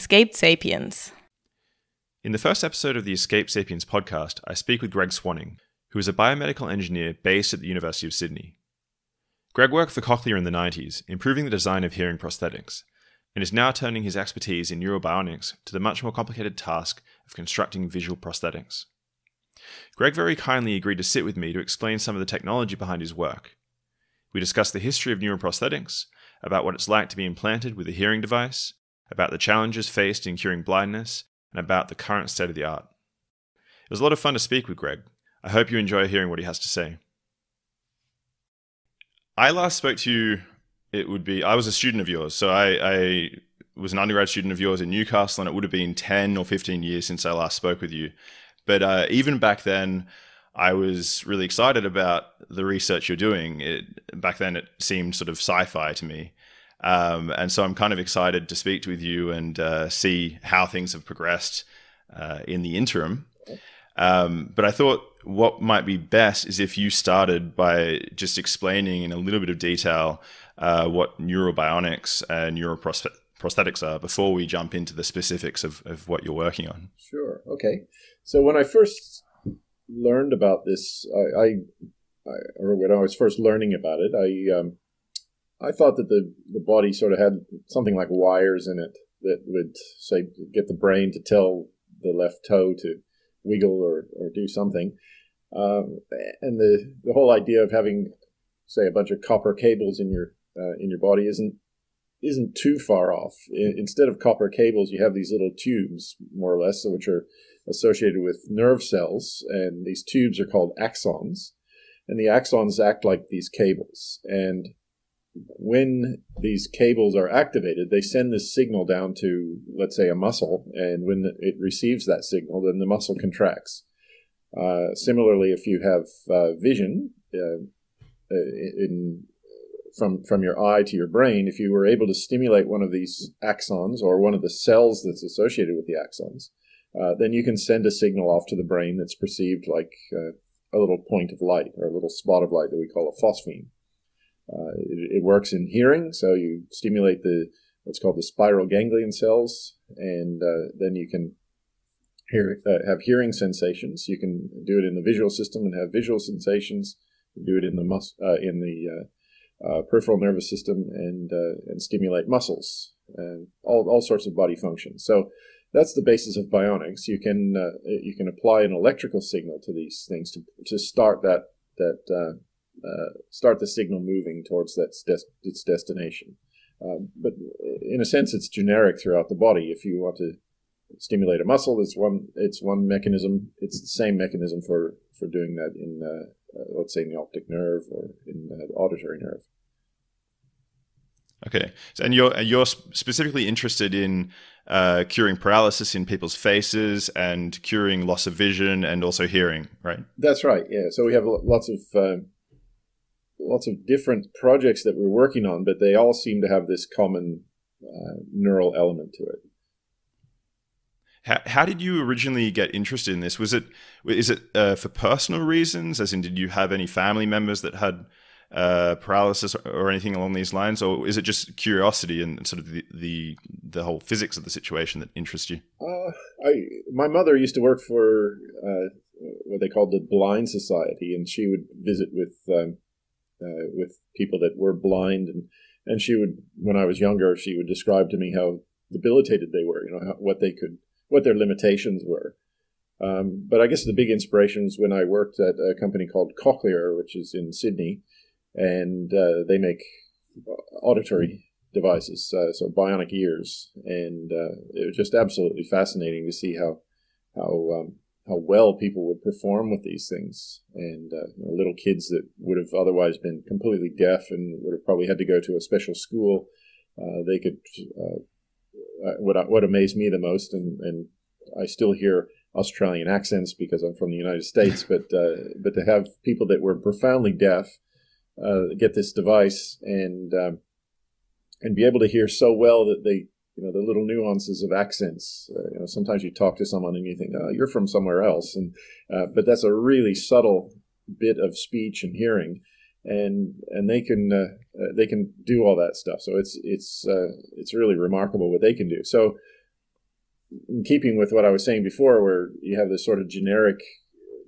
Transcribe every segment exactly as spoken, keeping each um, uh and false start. Escaped Sapiens. In the first episode of the Escaped Sapiens podcast, I speak with Gregg Suaning, who is a biomedical engineer based at the University of Sydney. Gregg worked for Cochlear in the nineties, improving the design of hearing prosthetics, and is now turning his expertise in neurobionics to the much more complicated task of constructing visual prosthetics. Gregg very kindly agreed to sit with me to explain some of the technology behind his work. We discussed the history of neuroprosthetics, about what it's like to be implanted with a hearing device, about the challenges faced in curing blindness, and about the current state of the art. It was a lot of fun to speak with Gregg. I hope you enjoy hearing what he has to say. I last spoke to you, it would be, I was a student of yours, so I, I was an undergrad student of yours in Newcastle, and it would have been ten or fifteen years since I last spoke with you. But uh, even back then, I was really excited about the research you're doing. It, back then, it seemed sort of sci-fi to me. Um, and so I'm kind of excited to speak with you and uh, see how things have progressed uh, in the interim. Um, but I thought what might be best is if you started by just explaining in a little bit of detail uh, what neurobionics and neuroprosthetics are before we jump into the specifics of, of what you're working on. Sure. Okay. So when I first learned about this, I, I, I or when I was first learning about it, I um, I thought that the, the body sort of had something like wires in it that would, say, get the brain to tell the left toe to wiggle or, or do something. Um, and the, the whole idea of having, say, a bunch of copper cables in your uh, in your body isn't isn't too far off. I, instead of copper cables, you have these little tubes, more or less, which are associated with nerve cells. And these tubes are called axons. And the axons act like these cables. And when these cables are activated, they send this signal down to, let's say, a muscle, and when it receives that signal, then the muscle contracts. Uh, similarly, if you have uh, vision uh, in from from your eye to your brain, if you were able to stimulate one of these axons or one of the cells that's associated with the axons, uh, then you can send a signal off to the brain that's perceived like uh, a little point of light or a little spot of light that we call a phosphene. Uh, it, it works in hearing, so you stimulate the what's called the spiral ganglion cells, and uh, then you can hear, uh, have hearing sensations. You can do it in the visual system and have visual sensations. You do it in the mus- uh, in the uh, uh, peripheral nervous system and uh, and stimulate muscles and all all sorts of body functions. So that's the basis of bionics. You can uh, you can apply an electrical signal to these things to to start that that. Uh, Uh, start the signal moving towards that des- its destination. Uh, but in a sense, it's generic throughout the body. If you want to stimulate a muscle, it's one it's one mechanism. It's the same mechanism for, for doing that in, uh, uh, let's say, in the optic nerve or in uh, the auditory nerve. Okay. So, and you're, you're specifically interested in uh, curing paralysis in people's faces and curing loss of vision and also hearing, right? That's right, yeah. So we have lots of... Uh, lots of different projects that we're working on, but they all seem to have this common uh, neural element to it. How, how did you originally get interested in this? Was it, is it uh, for personal reasons? As in, did you have any family members that had uh, paralysis or, or anything along these lines? Or is it just curiosity and sort of the, the, the whole physics of the situation that interests you? Uh, I, my mother used to work for uh, what they called the Blind Society, and she would visit with... Um, Uh, with people that were blind, and, and she would, when I was younger, she would describe to me how debilitated they were, you know, how, what they could, what their limitations were. Um, but I guess the big inspiration was when I worked at a company called Cochlear, which is in Sydney, and uh, they make auditory devices, uh, so bionic ears, and uh, it was just absolutely fascinating to see how how um, how well people would perform with these things, and uh, you know, little kids that would have otherwise been completely deaf and would have probably had to go to a special school, uh, they could. Uh, what what amazed me the most, and, and I still hear Australian accents because I'm from the United States, but uh, but to have people that were profoundly deaf uh, get this device and um, and be able to hear so well that they. You know, the little nuances of accents. Uh, you know, sometimes you talk to someone and you think, oh, you're from somewhere else. And uh, but that's a really subtle bit of speech and hearing. And and they can uh, uh, they can do all that stuff. So it's it's uh, it's really remarkable what they can do. So in keeping with what I was saying before, where you have this sort of generic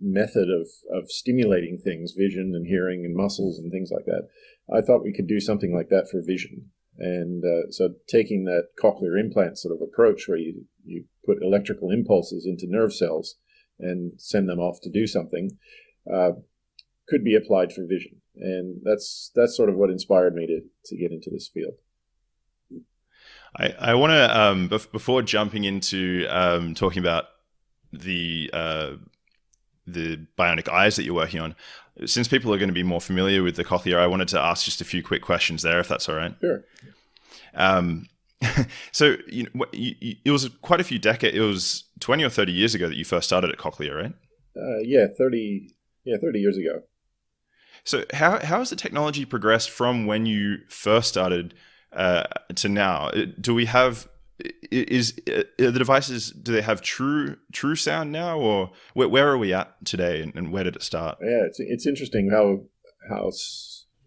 method of, of stimulating things, vision and hearing and muscles and things like that, I thought we could do something like that for vision. And uh, so taking that cochlear implant sort of approach where you, you put electrical impulses into nerve cells and send them off to do something uh, could be applied for vision. And that's that's sort of what inspired me to, to get into this field. I, I want to, um, before jumping into um, talking about the uh, the bionic eyes that you're working on, since people are going to be more familiar with the cochlear, I wanted to ask just a few quick questions there, if that's all right. Sure. Um, so you know, you, you, it was quite a few decades, it was twenty or thirty years ago that you first started at Cochlear, right? Uh, yeah, thirty, yeah, thirty years ago. So how, how has the technology progressed from when you first started uh, to now? Do we have, is, is are the devices, do they have true true sound now, or where, where are we at today, and, and where did it start? Yeah, it's it's interesting how how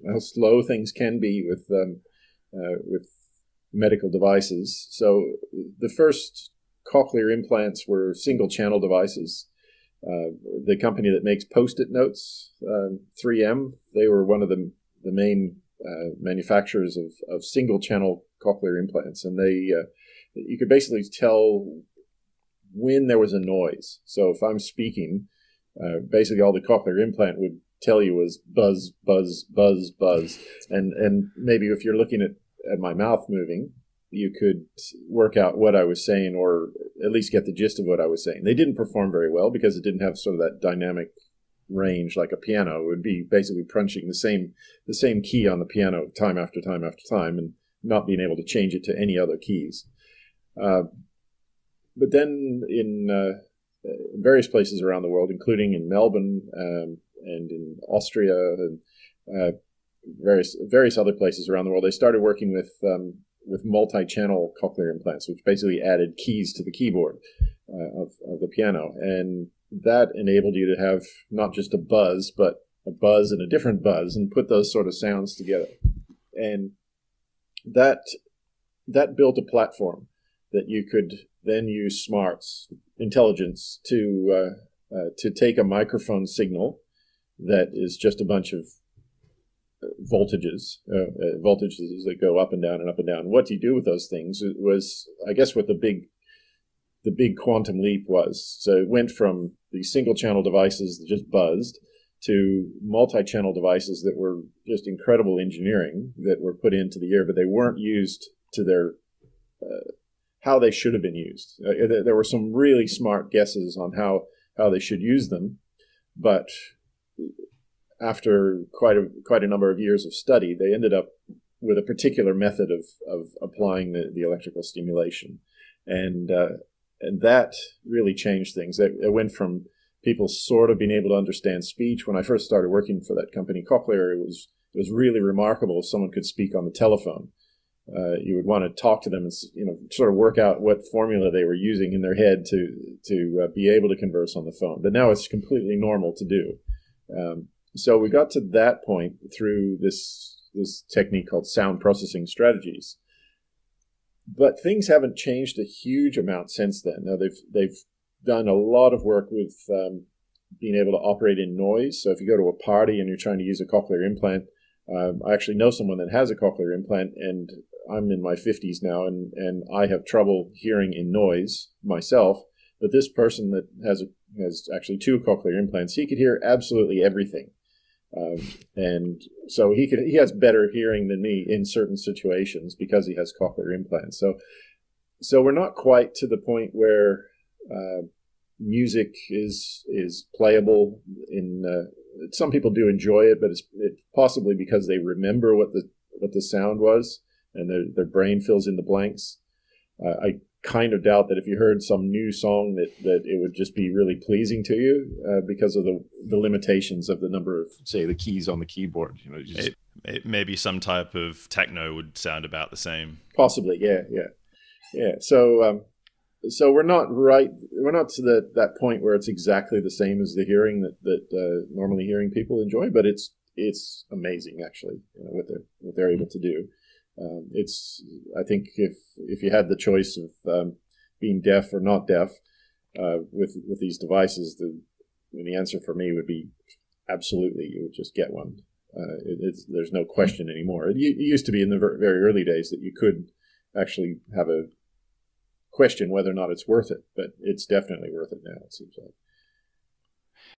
how slow things can be with um, uh, with medical devices. So the first cochlear implants were single channel devices. Uh, the company that makes Post-it notes, uh, three M, they were one of the the main uh, manufacturers of, of single channel cochlear implants, and they uh, you could basically tell when there was a noise. So if I'm speaking, uh, basically all the cochlear implant would tell you was buzz, buzz, buzz, buzz. And and maybe if you're looking at, at my mouth moving, you could work out what I was saying, or at least get the gist of what I was saying. They didn't perform very well because it didn't have sort of that dynamic range like a piano. It would be basically punching the same the same key on the piano time after time after time and not being able to change it to any other keys. Uh, but then in uh, various places around the world, including in Melbourne um, and in Austria and uh, various various other places around the world, they started working with um, with multi-channel cochlear implants, which basically added keys to the keyboard uh, of, of the piano. And that enabled you to have not just a buzz, but a buzz and a different buzz, and put those sort of sounds together. And that that built a platform that you could then use smarts, intelligence, to uh, uh, to take a microphone signal that is just a bunch of voltages, uh, uh, voltages that go up and down and up and down. What do you do with those things? It was, I guess, what the big the big quantum leap was. So it went from the single channel devices that just buzzed to multi-channel devices that were just incredible engineering that were put into the ear, but they weren't used to their uh, how they should have been used. Uh, there were some really smart guesses on how, how they should use them, but after quite a quite a number of years of study, they ended up with a particular method of of applying the, the electrical stimulation, and uh, and that really changed things. It, it went from people sort of being able to understand speech. When I first started working for that company, Cochlear, it was it was really remarkable if someone could speak on the telephone. Uh, you would want to talk to them and, you know, sort of work out what formula they were using in their head to to uh, be able to converse on the phone. But now it's completely normal to do. Um, so we got to that point through this this technique called sound processing strategies. But things haven't changed a huge amount since then. Now they've they've done a lot of work with um, being able to operate in noise. So if you go to a party and you're trying to use a cochlear implant, um, I actually know someone that has a cochlear implant, and I'm in my fifties now, and, and I have trouble hearing in noise myself. But this person that has a, has actually two cochlear implants, he could hear absolutely everything, um, and so he could he has better hearing than me in certain situations because he has cochlear implants. So, so we're not quite to the point where uh, music is is playable. In uh, some people do enjoy it, but it's it, possibly because they remember what the what the sound was, and their their brain fills in the blanks. Uh, I kind of doubt that if you heard some new song that, that it would just be really pleasing to you uh, because of the, the limitations of the number of, say, the keys on the keyboard. You know, just... it, it, maybe some type of techno would sound about the same. Possibly, yeah, yeah, yeah. So, um, so we're not right. We're not to the, that point where it's exactly the same as the hearing that that uh, normally hearing people enjoy, but it's it's amazing actually, you know, what they're what they're able to do. Um, it's, I think if, if you had the choice of um, being deaf or not deaf uh, with with these devices, the the answer for me would be absolutely, you would just get one. Uh, it, it's, there's no question anymore. It, it used to be in the ver- very early days that you could actually have a question whether or not it's worth it, but it's definitely worth it now, it seems like.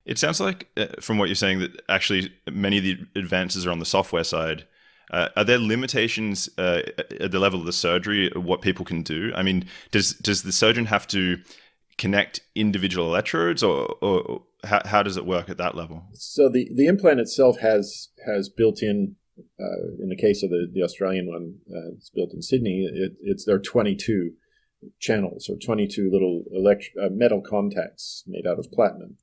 It sounds like, uh, from what you're saying, that actually many of the advances are on the software side. Uh, are there limitations uh, at the level of the surgery, what people can do? I mean, does does the surgeon have to connect individual electrodes, or, or how, how does it work at that level? So the, the implant itself has has built-in, uh, in the case of the, the Australian one, uh, it's built in Sydney, it, it's there are twenty-two channels, or twenty-two little elect- uh, metal contacts made out of platinum.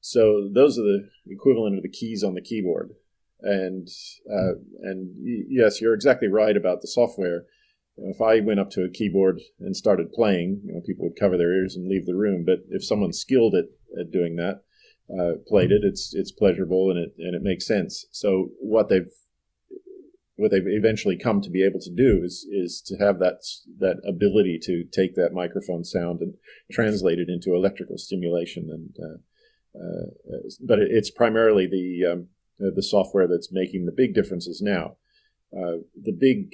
So those are the equivalent of the keys on the keyboard. And uh, and y- yes, you're exactly right about the software. If I went up to a keyboard and started playing, you know, people would cover their ears and leave the room. But if someone's skilled at, at doing that, uh, played it, it's it's pleasurable and it and it makes sense. So what they've what they've eventually come to be able to do is is to have that that ability to take that microphone sound and translate it into electrical stimulation. And uh, uh, but it's primarily the um, the software that's making the big differences now. Uh, the big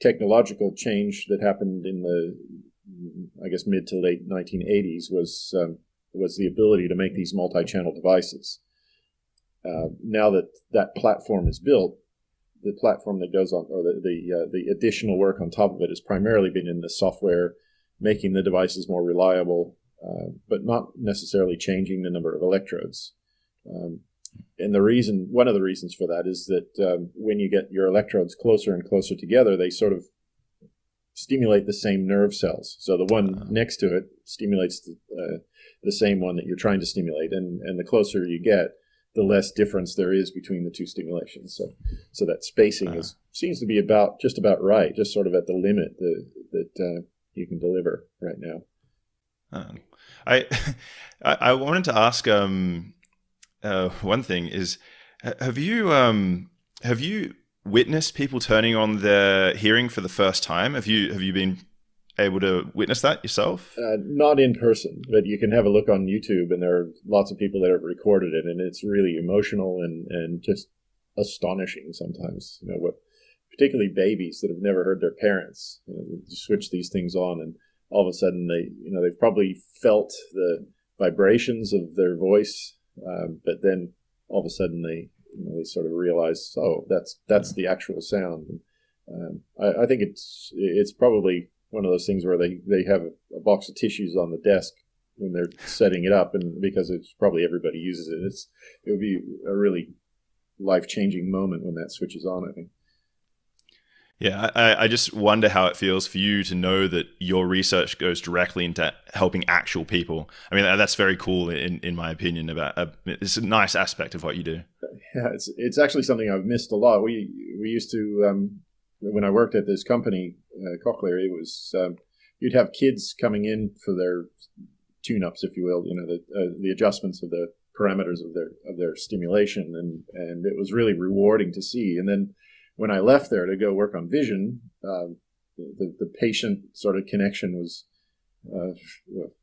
technological change that happened in the, I guess, mid to late nineteen eighties was um, was the ability to make these multi-channel devices. Uh, now that that platform is built, the platform that goes on, or the the, uh, the additional work on top of it has primarily been in the software, making the devices more reliable, uh, but not necessarily changing the number of electrodes. Um, And the reason, one of the reasons for that is that um, when you get your electrodes closer and closer together, they sort of stimulate the same nerve cells. So the one uh-huh. next to it stimulates the, uh, the same one that you're trying to stimulate. And, and the closer you get, the less difference there is between the two stimulations. So so that spacing uh-huh. is seems to be about just about right, just sort of at the limit that, that uh, you can deliver right now. Uh-huh. I, I wanted to ask... Um... Uh, one thing is, have you um, have you witnessed people turning on their hearing for the first time? Have you have you been able to witness that yourself? Uh, not in person, but you can have a look on YouTube, and there are lots of people that have recorded it, and it's really emotional and, and just astonishing sometimes. You know, what particularly babies that have never heard their parents, you know, switch these things on, and all of a sudden they you know they've probably felt the vibrations of their voice. Um, but then all of a sudden they, you know, they sort of realize, oh, that's that's yeah. the actual sound. And, um, I, I think it's it's probably one of those things where they, they have a box of tissues on the desk when they're setting it up, and because it's probably everybody uses it, it's it would be a really life-changing moment when that switches on, I think. Yeah, I, I just wonder how it feels for you to know that your research goes directly into helping actual people. I mean, that's very cool, in, in my opinion. About uh, it's a nice aspect of what you do. Yeah, it's it's actually something I've missed a lot. We we used to um, when I worked at this company, uh, Cochlear. It was um, you'd have kids coming in for their tune-ups, if you will. You know, the uh, the adjustments of the parameters of their of their stimulation, and and it was really rewarding to see. And then when I left there to go work on vision, uh, the, the patient sort of connection was uh,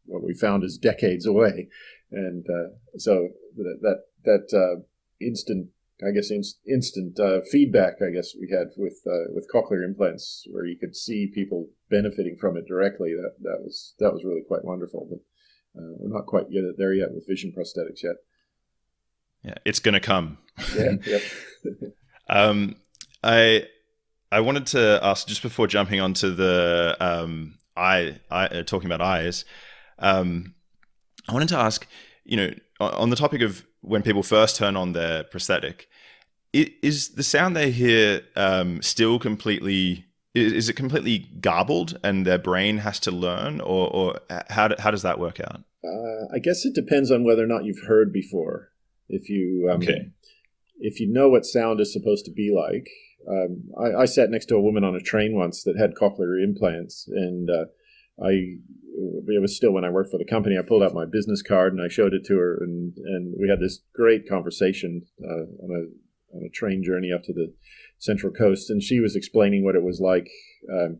what we found is decades away. And uh, so that that uh, instant, I guess, in, instant uh, feedback, I guess, we had with uh, with cochlear implants, where you could see people benefiting from it directly. That that was that was really quite wonderful. But uh, we're not quite yet there yet with vision prosthetics yet. Yeah, it's going to come. Yeah. Yep. um. I I wanted to ask, just before jumping onto the um eye, eye uh, talking about eyes, um, I wanted to ask, you know, on the topic of when people first turn on their prosthetic, it, is the sound they hear um, still completely, is, is it completely garbled and their brain has to learn, or, or how do, how does that work out? Uh, I guess it depends on whether or not you've heard before. If you um, okay. If you know what sound is supposed to be like, um, I, I sat next to a woman on a train once that had cochlear implants, and uh, I it was still when I worked for the company. I pulled out my business card and I showed it to her, and, and we had this great conversation uh, on a on a train journey up to the Central Coast, and she was explaining what it was like uh,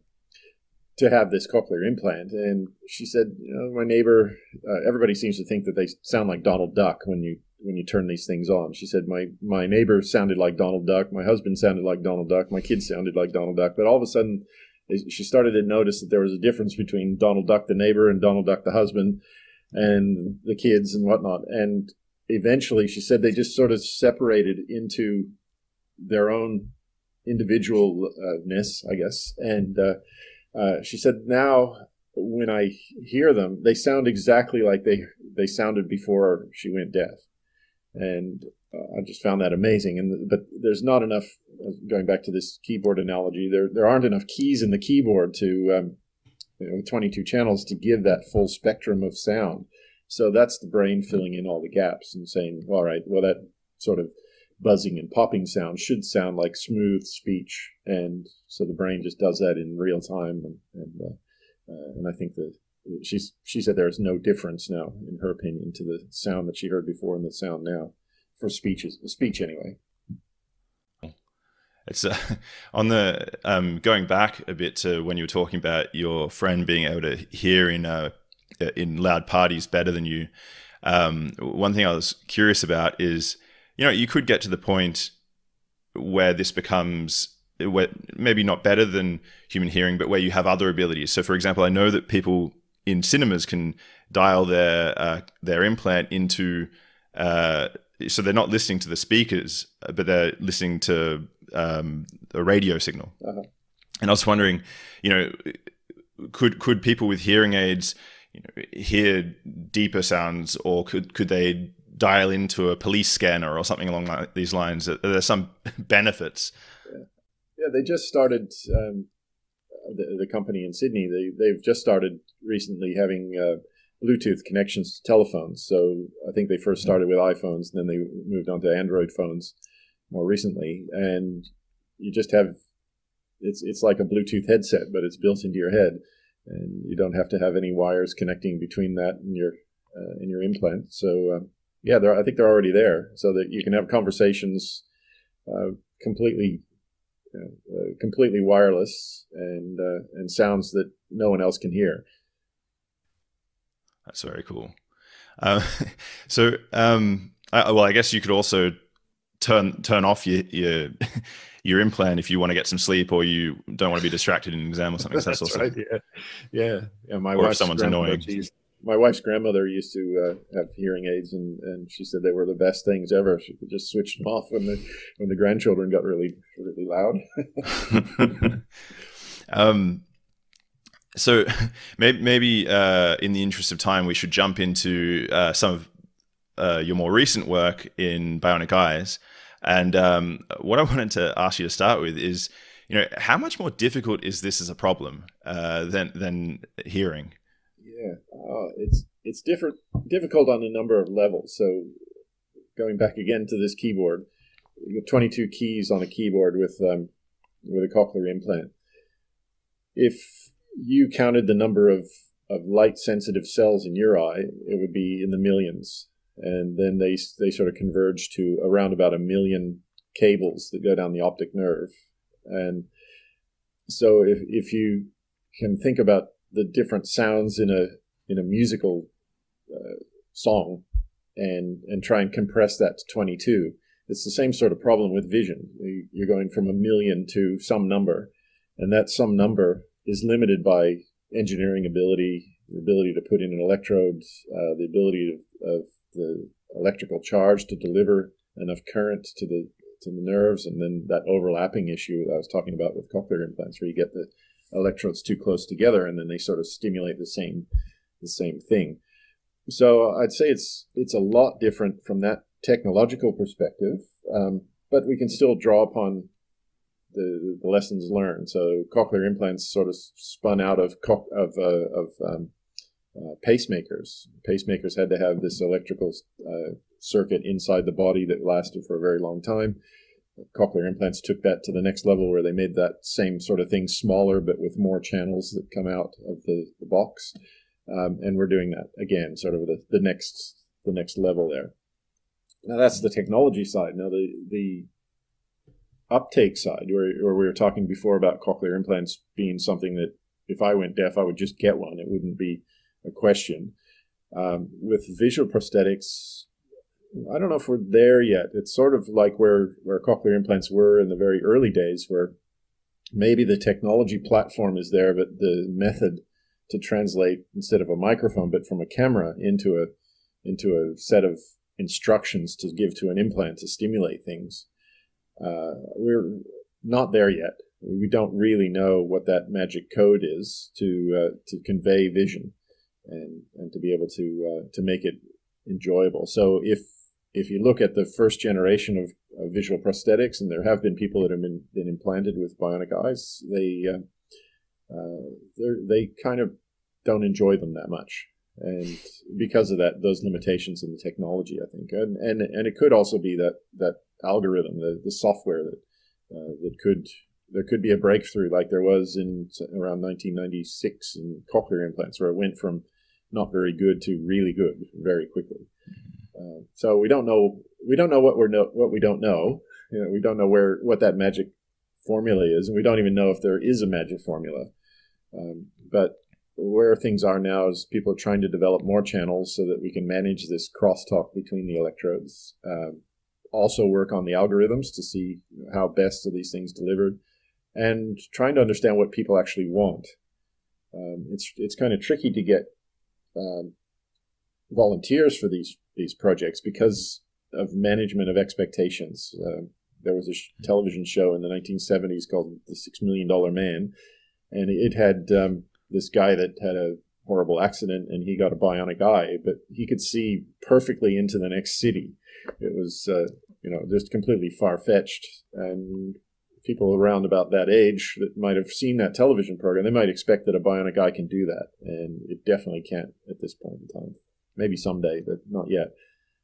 to have this cochlear implant. And she said, you know, my neighbor, uh, everybody seems to think that they sound like Donald Duck when you when you turn these things on. She said, my, my neighbor sounded like Donald Duck. My husband sounded like Donald Duck. My kids sounded like Donald Duck. But all of a sudden, she started to notice that there was a difference between Donald Duck, the neighbor, and Donald Duck, the husband, and the kids and whatnot. And eventually, she said, they just sort of separated into their own individualness, I guess. And uh, uh, she said, now when I hear them, they sound exactly like they, they sounded before she went deaf. And uh, I just found that amazing. And but there's not enough, going back to this keyboard analogy, there there aren't enough keys in the keyboard to, um, you know, twenty-two channels to give that full spectrum of sound. So that's the brain filling in all the gaps and saying, all right, well, that sort of buzzing and popping sound should sound like smooth speech. And so the brain just does that in real time. And and, uh, uh, and I think that she's, she said there is no difference now, in her opinion, to the sound that she heard before and the sound now for speeches, speech anyway. It's uh, on the um, going back a bit to when you were talking about your friend being able to hear in uh, in loud parties better than you. Um, one thing I was curious about is, you know, you could get to the point where this becomes where maybe not better than human hearing, but where you have other abilities. So, for example, I know that people in cinemas can dial their uh, their implant into, uh, so they're not listening to the speakers, but they're listening to um, a radio signal. Uh-huh. And I was wondering, you know, could could people with hearing aids, you know, hear deeper sounds, or could could they dial into a police scanner or something along these lines? Are there some benefits? Yeah, yeah they just started. Um The, the company in Sydney, they, they've just started recently having uh, Bluetooth connections to telephones. So I think they first started with iPhones, and then they moved on to Android phones more recently. And you just have, it's it's like a Bluetooth headset, but it's built into your head, and you don't have to have any wires connecting between that and your uh, and your implant. So um, yeah, they're, I think they're already there, so that you can have conversations uh, completely. Uh, completely wireless and uh, and sounds that no one else can hear. That's very cool. Uh, so, um, I, well, I guess you could also turn turn off your your, your implant if you want to get some sleep, or you don't want to be distracted in an exam or something. So that's, that's also right. Yeah, yeah. yeah my or if someone's annoying. My wife's grandmother used to uh, have hearing aids, and, and she said they were the best things ever. She could just switch them off when the when the grandchildren got really really loud. um, so maybe, maybe uh, in the interest of time, we should jump into uh, some of uh, your more recent work in bionic eyes. And um, what I wanted to ask you to start with is, you know, how much more difficult is this as a problem uh, than than hearing? Yeah, uh, it's it's different, difficult on a number of levels. So going back again to this keyboard, you have twenty-two keys on a keyboard with um, with a cochlear implant. If you counted the number of, of light-sensitive cells in your eye, it would be in the millions. And then they they sort of converge to around about a million cables that go down the optic nerve. And so if if you can think about the different sounds in a in a musical uh, song, and and try and compress that to twenty-two. It's the same sort of problem with vision. You're going from a million to some number, and that some number is limited by engineering ability, the ability to put in an electrode, uh, the ability of, of the electrical charge to deliver enough current to the to the nerves, and then that overlapping issue that I was talking about with cochlear implants, where you get the electrodes too close together, and then they sort of stimulate the same, the same thing. So I'd say it's it's a lot different from that technological perspective, um, but we can still draw upon the, the lessons learned. So cochlear implants sort of spun out of co- of uh, of um, uh, pacemakers. Pacemakers had to have this electrical uh, circuit inside the body that lasted for a very long time. Cochlear implants took that to the next level, where they made that same sort of thing smaller, but with more channels that come out of the, the box. Um, and we're doing that again, sort of the, the next the next level there. Now that's the technology side. Now the the uptake side, where, where we were talking before about cochlear implants being something that if I went deaf, I would just get one. It wouldn't be a question. Um, with visual prosthetics, I don't know if we're there yet. It's sort of like where, where cochlear implants were in the very early days, where maybe the technology platform is there, but the method to translate, instead of a microphone, but from a camera into a into a set of instructions to give to an implant to stimulate things. Uh, we're not there yet. We don't really know what that magic code is to uh, to convey vision and, and to be able to uh, to make it enjoyable. So if if you look at the first generation of, of visual prosthetics, and there have been people that have been, been implanted with bionic eyes, they uh, uh, they kind of don't enjoy them that much. And because of that, those limitations in the technology, I think, and and, and it could also be that, that algorithm, the, the software that uh, that could there could be a breakthrough like there was in around nineteen ninety-six in cochlear implants, where it went from not very good to really good very quickly. Uh, so we don't know we don't know what we're no, what we don't know. You know, we don't know where what that magic formula is, and we don't even know if there is a magic formula. Um, but where things are now is people are trying to develop more channels so that we can manage this crosstalk between the electrodes. Um, also work on the algorithms to see how best are these things delivered, and trying to understand what people actually want. Um, it's it's kind of tricky to get um, volunteers for these these projects because of management of expectations. Uh, there was a sh- television show in the nineteen seventies called the Six Million Dollar Man, and it had... Um, this guy that had a horrible accident and he got a bionic eye, but he could see perfectly into the next city. It was, uh, you know, just completely far-fetched. And people around about that age that might have seen that television program, they might expect that a bionic eye can do that. And it definitely can't at this point in time. Maybe someday, but not yet.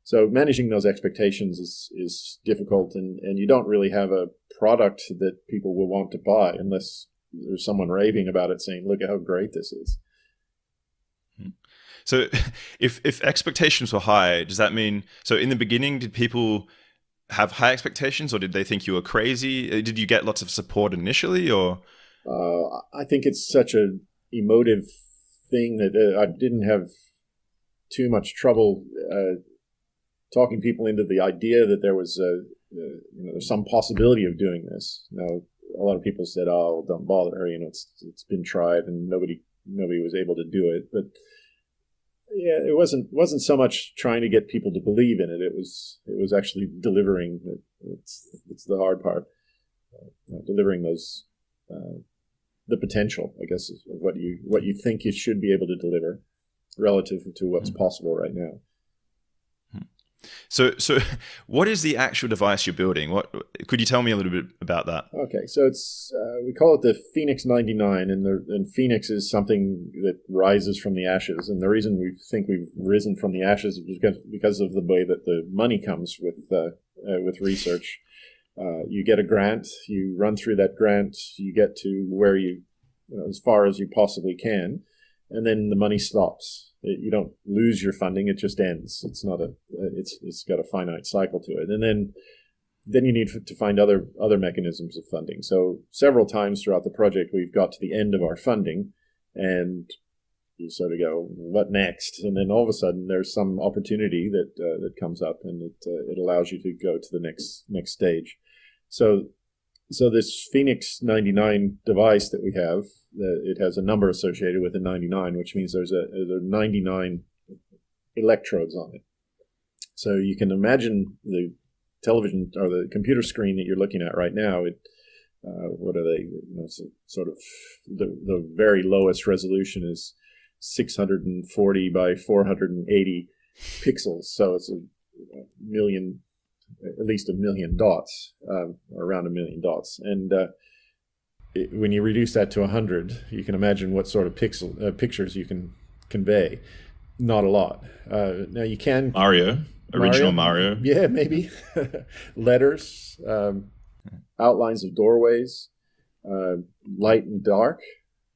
So managing those expectations is, is difficult, and, and you don't really have a product that people will want to buy unless there's someone raving about it saying, look at how great this is. So if if expectations were high, does that mean, so in the beginning, did people have high expectations, or did they think you were crazy? Did you get lots of support initially, or? Uh, I think it's such an emotive thing that uh, I didn't have too much trouble uh, talking people into the idea that there was a, uh, you know, some possibility of doing this. Now, a lot of people said, "Oh, don't bother. You know, it's it's been tried, and nobody nobody was able to do it." But yeah, it wasn't wasn't so much trying to get people to believe in it. It was it was actually delivering. It, it's it's the hard part, uh, delivering those uh, the potential, I guess, is what you what you think you should be able to deliver relative to what's mm-hmm. possible right now. So, so what is the actual device you're building? What could you tell me a little bit about that? Okay, so it's uh, we call it the Phoenix ninety-nine, and the and Phoenix is something that rises from the ashes. And the reason we think we've risen from the ashes is because because of the way that the money comes with uh, uh, with research. Uh, you get a grant, you run through that grant, you get to where you, you know, as far as you possibly can, and then the money stops. You don't lose your funding; it just ends. It's not a. It's it's got a finite cycle to it, and then then you need to find other other mechanisms of funding. So several times throughout the project, we've got to the end of our funding, and you sort of go, "What next?" And then all of a sudden, there's some opportunity that uh, that comes up, and it uh, it allows you to go to the next next stage. So so this Phoenix ninety-nine device that we have. It has a number associated with a ninety-nine, which means there's a, there's a ninety-nine electrodes on it. So you can imagine the television or the computer screen that you're looking at right now. It, uh, what are they? You know, it's sort of the, the very lowest resolution is six hundred forty by four hundred eighty pixels. So it's a million, at least a million dots, uh, around a million dots, and. Uh, When you reduce that to one hundred, you can imagine what sort of pixel uh, pictures you can convey. Not a lot. Uh, now you can Mario, Mario, original Mario. Yeah, maybe letters, um, outlines of doorways, uh, light and dark,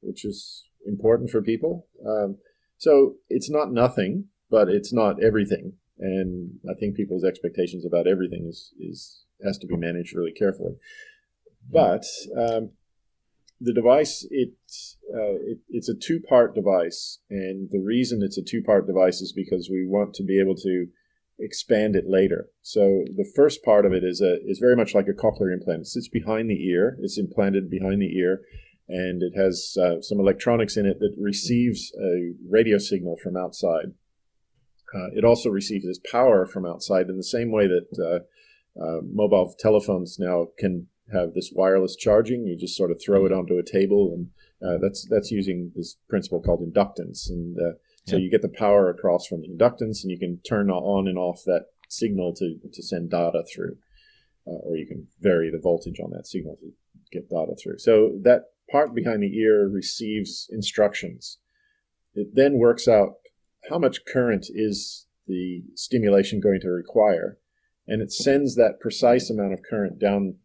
which is important for people. Um, so it's not nothing, but it's not everything. And I think people's expectations about everything is is has to be managed really carefully. But um, the device, it, uh, it it's a two-part device, and the reason it's a two-part device is because we want to be able to expand it later. So the first part of it is a is very much like a cochlear implant. It sits behind the ear. It's implanted behind the ear, and it has uh, some electronics in it that receives a radio signal from outside. Uh, it also receives its power from outside in the same way that uh, uh, mobile telephones now can have this wireless charging. You just sort of throw it onto a table, and uh, that's that's using this principle called inductance. And uh, so yeah. you get the power across from the inductance, and you can turn on and off that signal to, to send data through, uh, or you can vary the voltage on that signal to get data through. So that part behind the ear receives instructions. It then works out how much current is the stimulation going to require, and it sends that precise amount of current down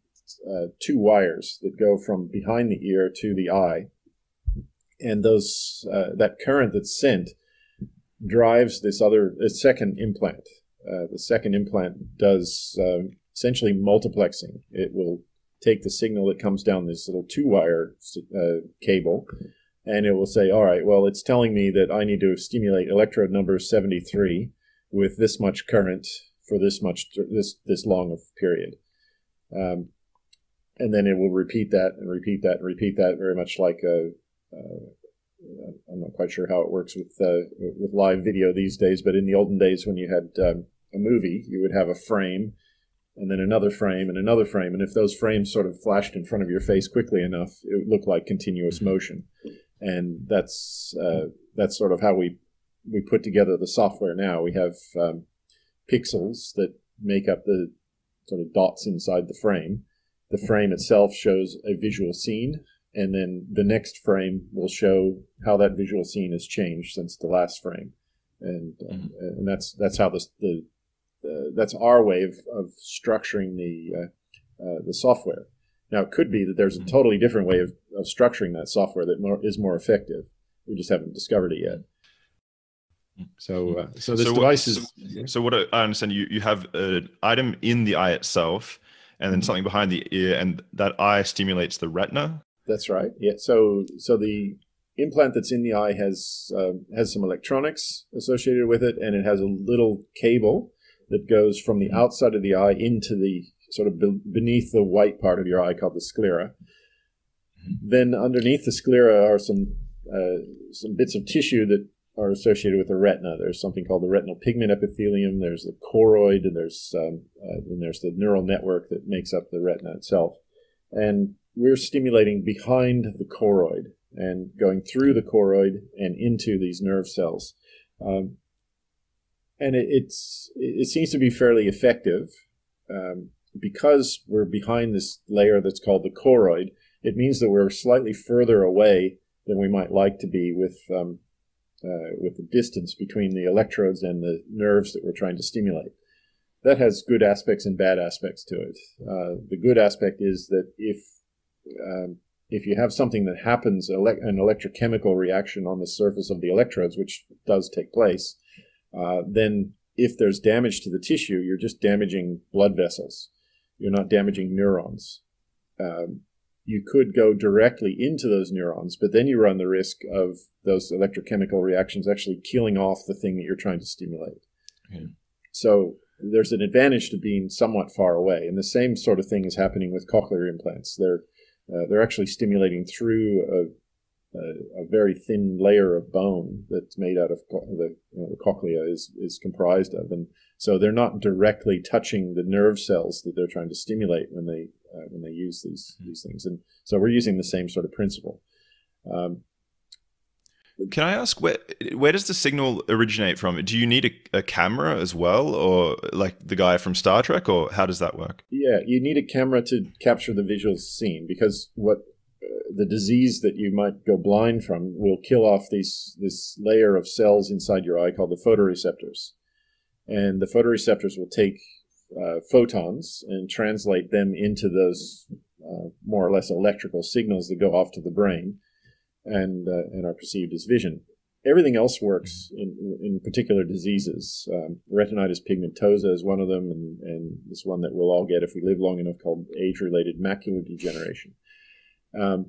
uh, two wires that go from behind the ear to the eye, and those uh, that current that's sent drives this other uh, second implant. Uh, the second implant does uh, essentially multiplexing. It will take the signal that comes down this little two-wire uh, cable, and it will say, all right, well, it's telling me that I need to stimulate electrode number seventy-three with this much current for this much, this this long of period. Um, and then it will repeat that and repeat that and repeat that, very much like a, uh, I'm not quite sure how it works with uh, with live video these days, but in the olden days when you had um, a movie, you would have a frame and then another frame and another frame. And if those frames sort of flashed in front of your face quickly enough, it would look like continuous motion. And that's uh, that's sort of how we we put together the software now. We have um, pixels that make up the sort of dots inside the frame. The frame itself shows a visual scene, and then the next frame will show how that visual scene has changed since the last frame. And um, and that's that's how this, the the that's our way of, of structuring the uh, uh, the software. Now, it could be that there's a totally different way of, of structuring that software that more, is more effective. We just haven't discovered it yet. So uh, so this so device what, is... So, yeah. so what I understand, you, you have an item in the eye itself, and then something behind the ear, and that eye stimulates the retina? That's right. Yeah. So so the implant that's in the eye has uh, has some electronics associated with it, and it has a little cable that goes from the outside of the eye into the sort of be- beneath the white part of your eye called the sclera. Mm-hmm. Then underneath the sclera are some uh, some bits of tissue that are associated with the retina. There's something called the retinal pigment epithelium, there's the choroid, and there's, um, uh, and there's the neural network that makes up the retina itself. And we're stimulating behind the choroid and going through the choroid and into these nerve cells. Um, and it, it's, it seems to be fairly effective. Um, Because we're behind this layer that's called the choroid, it means that we're slightly further away than we might like to be with um, uh, with the distance between the electrodes and the nerves that we're trying to stimulate. That has good aspects and bad aspects to it. Uh, the good aspect is that if um, if you have something that happens, ele- an electrochemical reaction on the surface of the electrodes, which does take place, uh, then if there's damage to the tissue, you're just damaging blood vessels. You're not damaging neurons. Um, you could go directly into those neurons, but then you run the risk of those electrochemical reactions actually killing off the thing that you're trying to stimulate. Okay. So there's an advantage to being somewhat far away, and the same sort of thing is happening with cochlear implants. They're uh, they're actually stimulating through a, a, a very thin layer of bone that's made out of co- the, you know, the cochlea is is comprised of, and so they're not directly touching the nerve cells that they're trying to stimulate when they uh, when they use these these things. And so we're using the same sort of principle. Um, Can I ask, where where does the signal originate from? Do you need a, a camera as well, or like the guy from Star Trek, or how does that work? Yeah, you need a camera to capture the visual scene, because what uh, the disease that you might go blind from will kill off these this layer of cells inside your eye called the photoreceptors. And the photoreceptors will take uh, photons and translate them into those uh, more or less electrical signals that go off to the brain and uh, and are perceived as vision. Everything else works in in particular diseases. Um, retinitis pigmentosa is one of them, and, and this one that we'll all get if we live long enough called age-related macular degeneration. Um,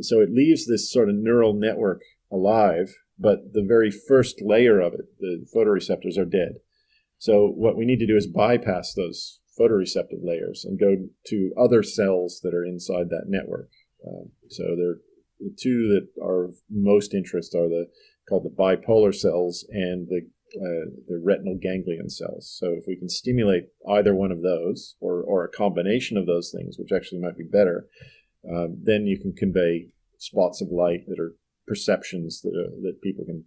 So it leaves this sort of neural network alive, but the very first layer of it, the photoreceptors, are dead. So what we need to do is bypass those photoreceptive layers and go to other cells that are inside that network. Um, so there, the two that are of most interest are the called the bipolar cells and the uh, the retinal ganglion cells. So if we can stimulate either one of those, or or a combination of those things, which actually might be better, um, then you can convey spots of light that are perceptions that are, that people can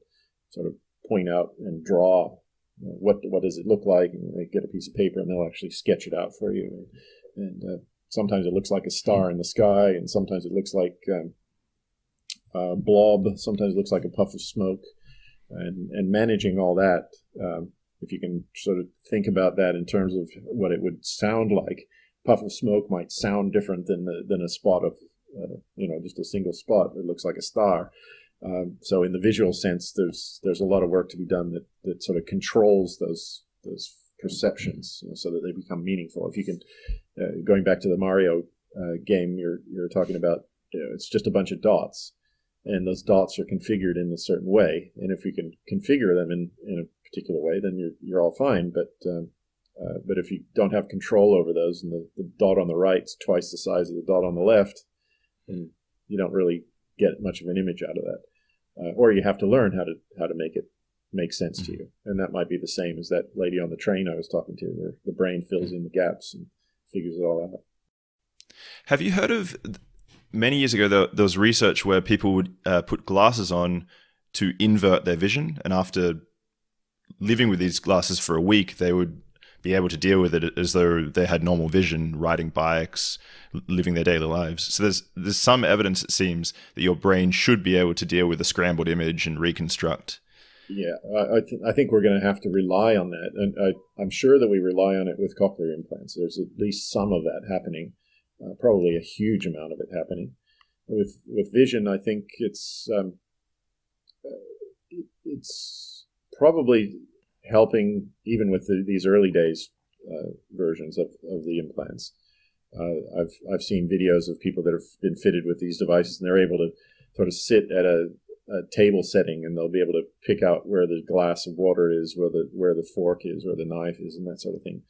sort of point out and draw. You know, what what does it look like? And they get a piece of paper and they'll actually sketch it out for you. And, and uh, sometimes it looks like a star in the sky, and sometimes it looks like um, a blob. Sometimes it looks like a puff of smoke. And and managing all that, um, if you can sort of think about that in terms of what it would sound like, puff of smoke might sound different than the, than a spot of, uh, you know, just a single spot that looks like a star. Um, so in the visual sense, there's there's a lot of work to be done that, that sort of controls those those perceptions, you know, so that they become meaningful. If you can, uh, going back to the Mario uh, game, you're you're talking about, you know, it's just a bunch of dots, and those dots are configured in a certain way. And if you can configure them in, in a particular way, then you're you're all fine. But um, uh, but if you don't have control over those, and the, the dot on the right is twice the size of the dot on the left, and you don't really get much of an image out of that. Uh, or you have to learn how to how to make it make sense mm-hmm. to you, and that might be the same as that lady on the train I was talking to, where the brain fills mm-hmm. in the gaps and figures it all out. Have you heard of many years ago the, there was research where people would uh, put glasses on to invert their vision, and after living with these glasses for a week, they would be able to deal with it as though they had normal vision, riding bikes, living their daily lives. So there's there's some evidence, it seems, that your brain should be able to deal with a scrambled image and reconstruct. Yeah, I, th- I think we're going to have to rely on that. And I, I'm sure that we rely on it with cochlear implants. There's at least some of that happening, uh, probably a huge amount of it happening. With with vision, I think it's um, it's probably helping even with the, these early days uh, versions of, of the implants. Uh, I've I've seen videos of people that have been fitted with these devices, and they're able to sort of sit at a, a table setting, and they'll be able to pick out where the glass of water is, where the where the fork is, where the knife is, and that sort of thing.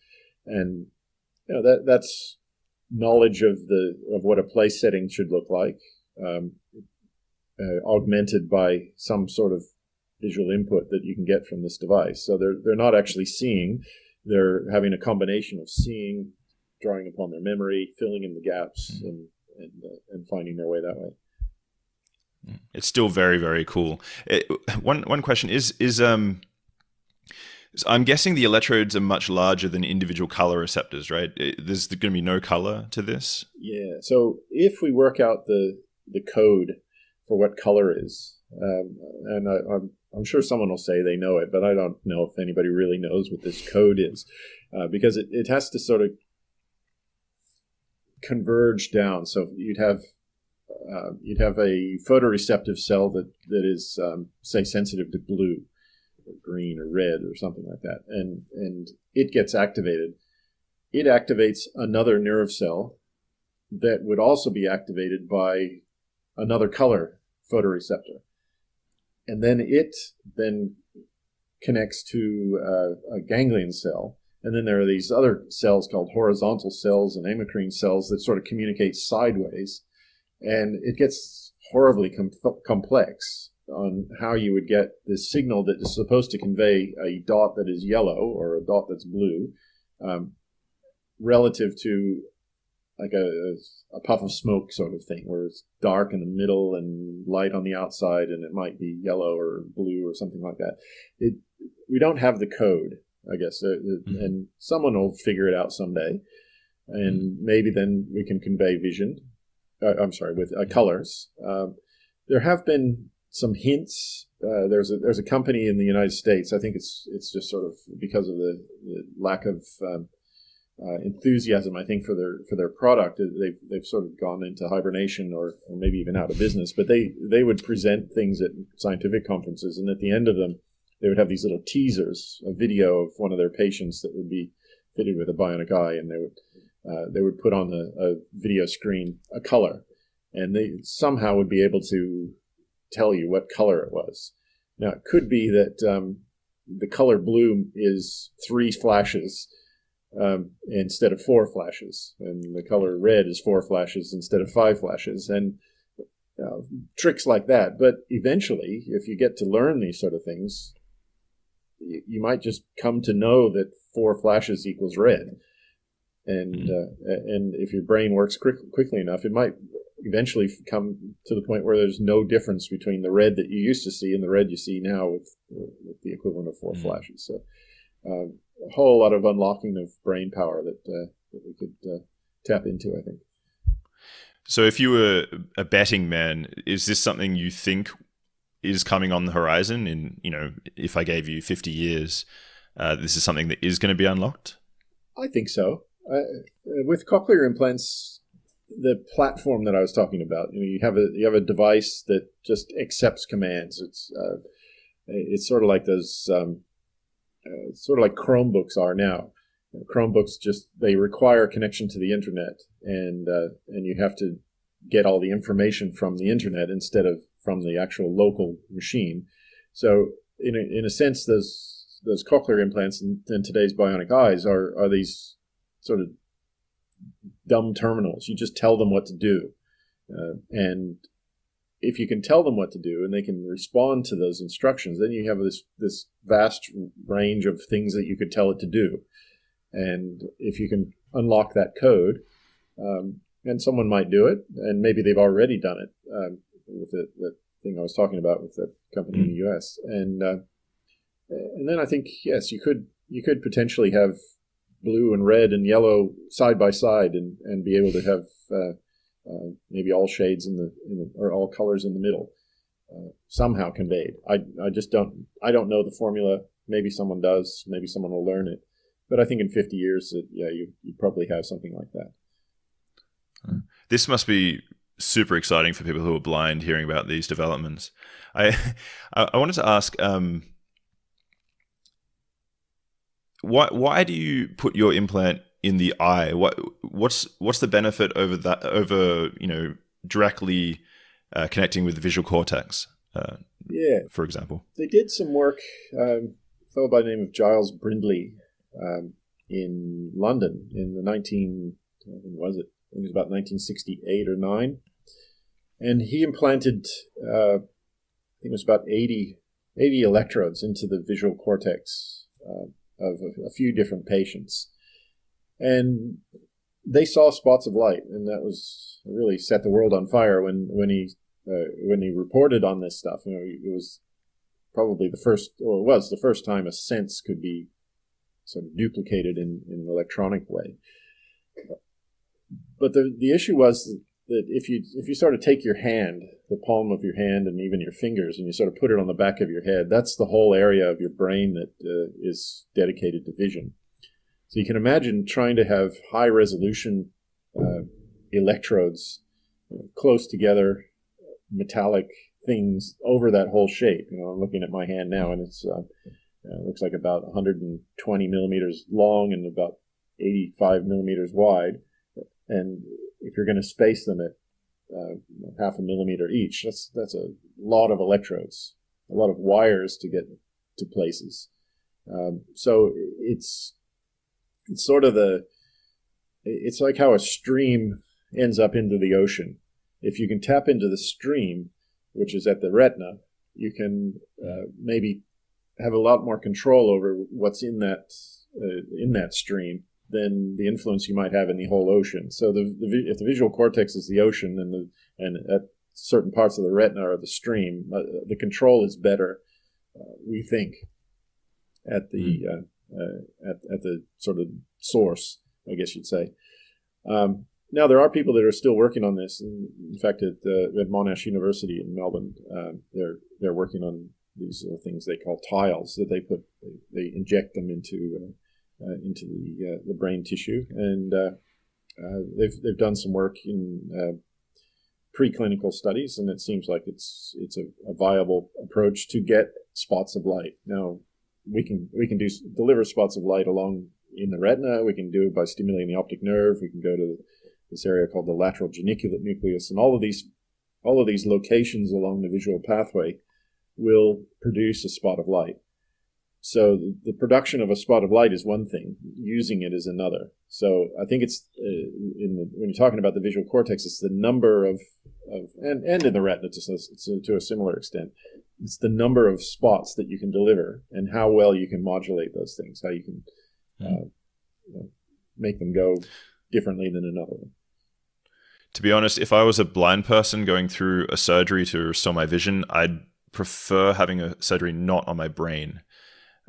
And you know that that's knowledge of the of what a place setting should look like, um, uh, augmented by some sort of visual input that you can get from this device. So they're they're not actually seeing; they're having a combination of seeing, drawing upon their memory, filling in the gaps, and and, uh, and finding their way that way. It's still very, very cool. It, one one question is is um, I'm guessing the electrodes are much larger than individual color receptors, right? It, there's going to be no color to this. Yeah. So if we work out the the code for what color is, um, and I, I'm. I'm sure someone will say they know it, but I don't know if anybody really knows what this code is, uh, because it, it has to sort of converge down. So you'd have uh, you'd have a photoreceptive cell that that is um, say sensitive to blue, or green, or red, or something like that, and and it gets activated. It activates another nerve cell that would also be activated by another color photoreceptor. And then it then connects to uh, a ganglion cell. And then there are these other cells called horizontal cells and amacrine cells that sort of communicate sideways. And it gets horribly com- complex on how you would get this signal that is supposed to convey a dot that is yellow or a dot that's blue um, relative to like a, a puff of smoke sort of thing, where it's dark in the middle and light on the outside, and it might be yellow or blue or something like that. It, we don't have the code, I guess, mm-hmm. and someone will figure it out someday, and mm-hmm. maybe then we can convey vision. Uh, I'm sorry, with uh, colors. Uh, there have been some hints. Uh, there's a there's a company in the United States. I think it's it's just sort of because of the, the lack of um, Uh, enthusiasm, I think, for their for their product. They've they've sort of gone into hibernation, or, or maybe even out of business. But they they would present things at scientific conferences, and at the end of them, they would have these little teasers, a video of one of their patients that would be fitted with a bionic eye, and they would uh, they would put on a, a video screen a color, and they somehow would be able to tell you what color it was. Now, it could be that um, the color blue is three flashes um, instead of four flashes, and the color red is four flashes instead of five flashes, and uh, tricks like that. But eventually, if you get to learn these sort of things, you, you might just come to know that four flashes equals red. And uh, and if your brain works quick, quickly enough, it might eventually come to the point where there's no difference between the red that you used to see and the red you see now with, with the equivalent of four mm-hmm. flashes. So uh, a whole lot of unlocking of brain power that, uh, that we could uh, tap into, I think. So if you were a betting man, is this something you think is coming on the horizon? In, you know, if I gave you fifty years, uh, this is something that is going to be unlocked? I think so. Uh, with cochlear implants, the platform that I was talking about, you know, you have a you have a device that just accepts commands. It's uh, it's sort of like those um, uh, sort of like Chromebooks are now. You know, Chromebooks just they require connection to the internet, and uh, and you have to get all the information from the internet instead of from the actual local machine. So in a, in a sense, those those cochlear implants and, and today's bionic eyes are are these sort of dumb terminals. You just tell them what to do. Uh, and if you can tell them what to do and they can respond to those instructions, then you have this, this vast range of things that you could tell it to do. And if you can unlock that code, um, and someone might do it, and maybe they've already done it um, with the, the thing I was talking about with the company mm-hmm. in the U S. And uh, and then I think, yes, you could you could potentially have blue and red and yellow side by side, and, and be able to have uh, uh, maybe all shades in the, in the or all colors in the middle uh, somehow conveyed. I I just don't I don't know the formula. Maybe someone does. Maybe someone will learn it. But I think in fifty years, it, yeah, you you probably have something like that. This must be super exciting for people who are blind hearing about these developments. I I wanted to ask. Um, Why why do you put your implant in the eye? What what's what's the benefit over that over you know directly uh, connecting with the visual cortex? Uh, yeah, for example, they did some work. Um, a fellow by the name of Giles Brindley um, in London in the nineteen when was it? I think it was about nineteen sixty-eight or nine, and he implanted uh, I think it was about eighty, eighty electrodes into the visual cortex. Uh, of a few different patients, and they saw spots of light, and that was really set the world on fire when when he uh, when he reported on this stuff. You know, it was probably the first, or it was the first time a sense could be sort of duplicated in, in an electronic way. But the the issue was that if you if you sort of take your hand, the palm of your hand, and even your fingers, and you sort of put it on the back of your head, that's the whole area of your brain that uh, is dedicated to vision. So you can imagine trying to have high resolution uh, electrodes, you know, close together, metallic things over that whole shape. You know, I'm looking at my hand now, and it's uh, it looks like about one hundred twenty millimeters long and about eighty-five millimeters wide. And if you're going to space them at Uh, half a millimeter each. That's that's a lot of electrodes, a lot of wires to get to places. Um, so it's it's sort of the it's like how a stream ends up into the ocean. If you can tap into the stream, which is at the retina, you can uh, maybe have a lot more control over what's in that uh, in that stream than the influence you might have in the whole ocean. So the, the if the visual cortex is the ocean, and the, and at certain parts of the retina are the stream, uh, the control is better, uh, we think, at the uh, uh, at at the sort of source, I guess you'd say. Um, now there are people that are still working on this. In fact, at uh, at Monash University in Melbourne, uh, they're they're working on these uh, things they call tiles that they put they, they inject them into. Uh, Uh, into the uh, the brain tissue, and uh, uh, they've they've done some work in uh, preclinical studies, and it seems like it's it's a, a viable approach to get spots of light. Now we can we can do deliver spots of light along in the retina. We can do it by stimulating the optic nerve. We can go to this area called the lateral geniculate nucleus, and all of these all of these locations along the visual pathway will produce a spot of light. So the production of a spot of light is one thing, using it is another. So I think it's, uh, in the, when you're talking about the visual cortex, it's the number of, of and, and in the retina to, to, to a similar extent, it's the number of spots that you can deliver and how well you can modulate those things, how you can uh, you know, make them go differently than another one. To be honest, if I was a blind person going through a surgery to restore my vision, I'd prefer having a surgery not on my brain.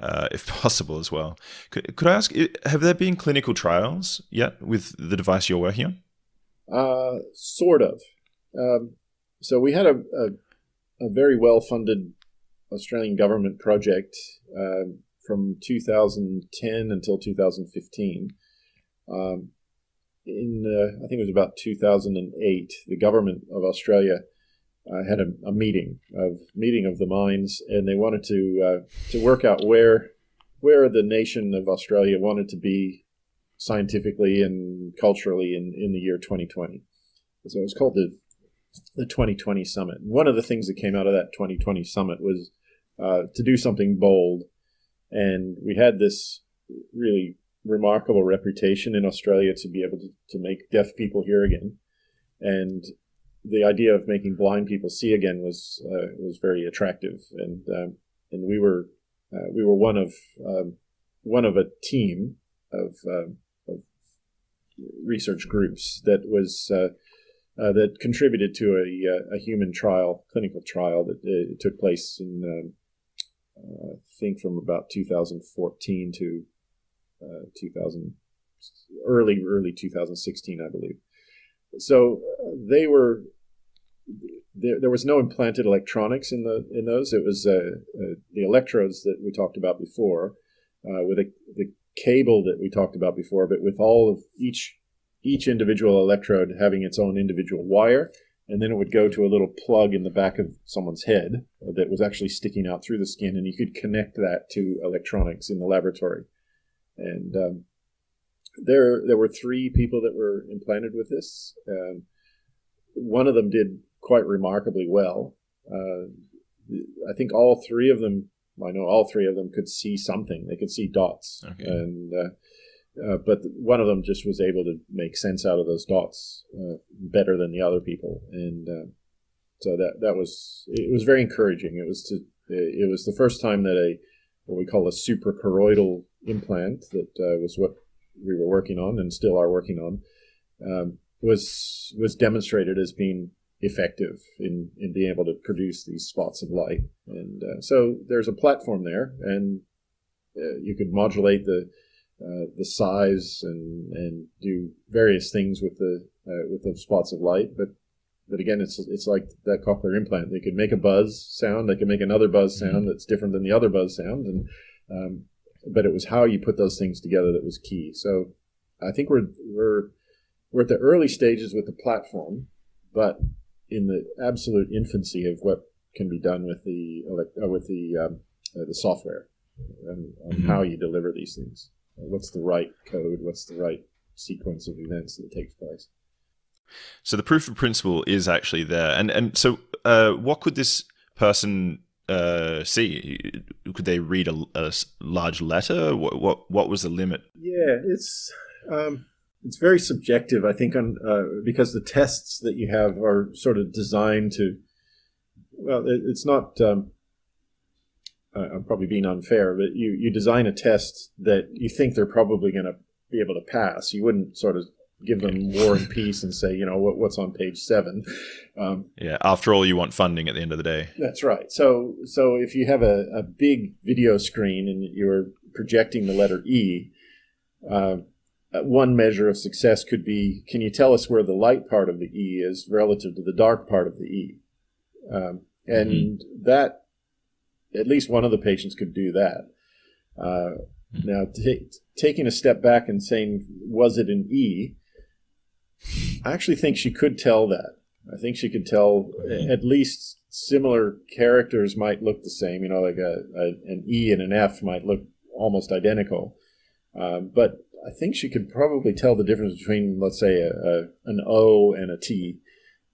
Uh, if possible as well. Could, could I ask, have there been clinical trials yet with the device you're working on? Uh, sort of. Um, so we had a, a, a very well-funded Australian government project uh, from two thousand ten until two thousand fifteen. Um, in uh, I think it was about two thousand eight, the government of Australia I had a, a meeting of meeting of the minds, and they wanted to uh, to work out where where the nation of Australia wanted to be scientifically and culturally in, in the year twenty twenty. So it was called the the twenty twenty Summit. And one of the things that came out of that twenty twenty Summit was uh, to do something bold, and we had this really remarkable reputation in Australia to be able to, to make deaf people hear again, and the idea of making blind people see again was uh, was very attractive, and um, and we were uh, we were one of um, one of a team of, um, of research groups that was uh, uh, that contributed to a a human trial, clinical trial that uh, took place in um, uh, I think from about two thousand fourteen to uh, two thousand early early two thousand sixteen, I believe. So they were there. There was no implanted electronics in the in those. It was uh, uh, the electrodes that we talked about before, uh, with a, the cable that we talked about before, but with all of each each individual electrode having its own individual wire, and then it would go to a little plug in the back of someone's head that was actually sticking out through the skin, and you could connect that to electronics in the laboratory, and. Um, There, there were three people that were implanted with this. Um, one of them did quite remarkably well. Uh, I think all three of them, I know all three of them could see something. They could see dots. Okay. And uh, uh, but one of them just was able to make sense out of those dots uh, better than the other people. And uh, so that, that was, it was very encouraging. It was to, it was the first time that a, what we call a suprachoroidal implant that uh, was what, we were working on and still are working on, um, was was demonstrated as being effective in, in being able to produce these spots of light. And uh, so there's a platform there, and uh, you could modulate the uh, the size and and do various things with the uh, with the spots of light. But but again, it's it's like that cochlear implant. They could make a buzz sound. They could make another buzz sound mm-hmm. that's different than the other buzz sound, and um, but it was how you put those things together that was key. So I think we're we're we're at the early stages with the platform, but in the absolute infancy of what can be done with the uh, with the um, uh, the software and um, mm-hmm. how you deliver these things. What's the right code? What's the right sequence of events that takes place? So the proof of principle is actually there, and and so uh, what could this person? Uh, see, could they read a, a large letter? What, what what was the limit? Yeah, it's um, it's very subjective, I think, on uh, because the tests that you have are sort of designed to. Well, it, it's not. Um, I'm probably being unfair, but you, you design a test that you think they're probably going to be able to pass. You wouldn't sort of give them War and Peace and say, you know, what, what's on page seven. Um, yeah. After all, you want funding at the end of the day. That's right. So, so if you have a, a big video screen and you're projecting the letter E, uh, one measure of success could be, can you tell us where the light part of the E is relative to the dark part of the E? Um, and mm-hmm. that, at least one of the patients could do that. Uh, mm-hmm. Now, t- taking a step back and saying, was it an E? I actually think she could tell that. I think she could tell at least similar characters might look the same. You know, like a, a an E and an F might look almost identical. Um, but I think she could probably tell the difference between, let's say, a, a, an O and a T,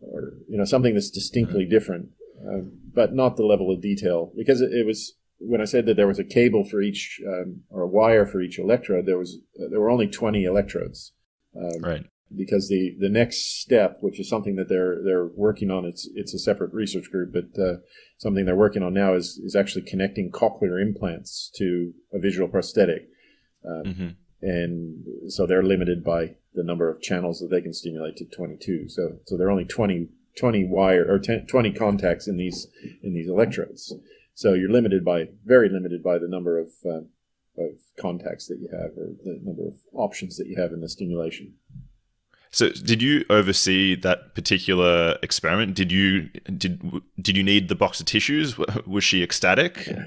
or you know, something that's distinctly different, uh, but not the level of detail. Because it, it was, when I said that there was a cable for each, um, or a wire for each electrode, there was uh, there were only twenty electrodes. Um, right. Because the, the next step, which is something that they're they're working on, it's it's a separate research group, but uh, something they're working on now is is actually connecting cochlear implants to a visual prosthetic. Um, mm-hmm. And so they're limited by the number of channels that they can stimulate to twenty-two. So so there are only twenty, twenty wire or ten, twenty contacts in these in these electrodes. So you're limited by very limited by the number of uh, of contacts that you have, or the number of options that you have in the stimulation. So did you oversee that particular experiment? Did you did did you need the box of tissues? Was she ecstatic? Yeah.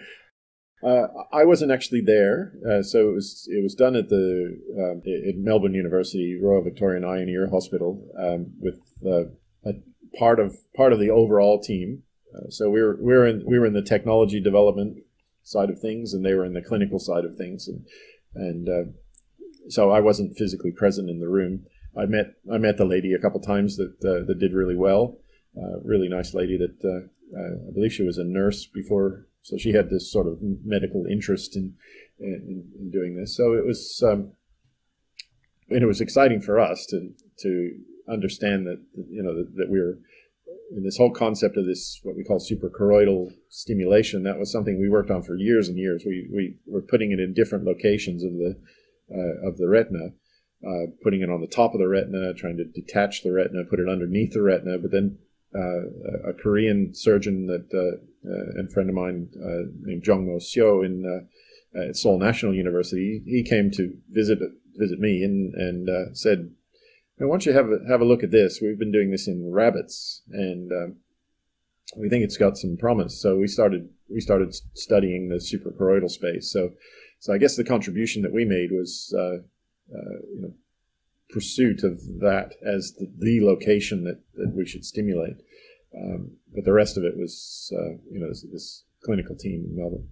Uh, I wasn't actually there, uh, so it was it was done at the um, at Melbourne University Royal Victorian Eye and Ear Hospital um, with uh, a part of part of the overall team. Uh, so we were we were in we were in the technology development side of things, and they were in the clinical side of things, and and uh, so I wasn't physically present in the room. I met I met the lady a couple times that uh, that did really well, uh, really nice lady that uh, uh, I believe she was a nurse before. So she had this sort of medical interest in in, in doing this. So it was, um, and it was exciting for us to to understand that, you know, that, that we were in this whole concept of this what we call suprachoroidal stimulation. That was something we worked on for years and years. We we were putting it in different locations of the uh, of the retina, uh, putting it on the top of the retina, trying to detach the retina, put it underneath the retina, but then. Uh, a Korean surgeon that uh, uh, and friend of mine uh, named Jong-mo Seo in uh, at Seoul National University, he came to visit visit me and and uh, said, "I want you to have a, have a look at this. We've been doing this in rabbits, and um, we think it's got some promise." So we started we started studying the suprachoroidal space. So so I guess the contribution that we made was uh, uh, you know. pursuit of that as the, the location that, that we should stimulate. Um, but the rest of it was, uh, you know, this, this clinical team in Melbourne.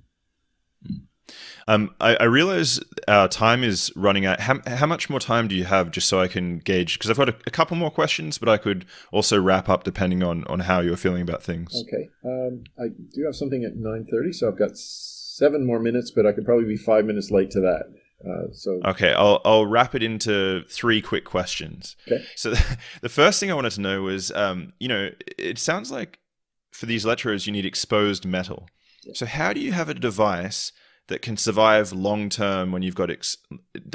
Um, I, I realize our time is running out. How, how much more time do you have, just so I can gauge? Because I've got a, a couple more questions, but I could also wrap up depending on, on how you're feeling about things. Okay. Um, I do have something at nine thirty, so I've got seven more minutes, but I could probably be five minutes late to that. Uh, so okay, I'll I'll wrap it into three quick questions. Okay. So the first thing I wanted to know was, um, you know, it sounds like for these electrodes you need exposed metal. Yeah. So how do you have a device that can survive long term when you've got ex-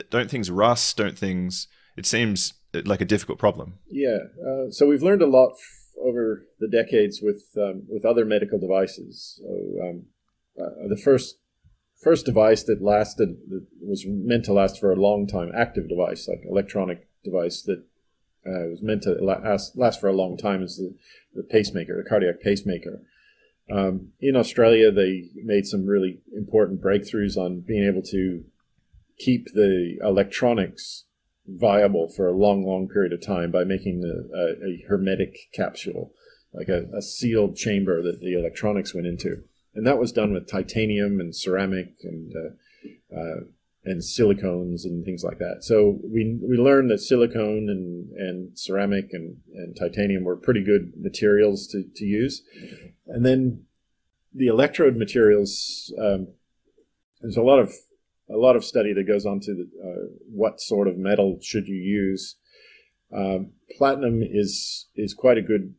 don't things rust? Don't things? It seems like a difficult problem. Yeah. Uh, so we've learned a lot f- over the decades with um, with other medical devices. So um, uh, the first. First device that lasted, that was meant to last for a long time, active device, like electronic device that uh, was meant to last, last for a long time, is the, the pacemaker, the cardiac pacemaker. Um, in Australia, they made some really important breakthroughs on being able to keep the electronics viable for a long, long period of time by making the, a, a hermetic capsule, like a, a sealed chamber that the electronics went into. And that was done with titanium and ceramic and uh, uh, and silicones and things like that. So we we learned that silicone and, and ceramic and, and titanium were pretty good materials to, to use. And then the electrode materials, um, there's a lot of a lot of study that goes on to the, uh, what sort of metal should you use. Uh, platinum is is quite a good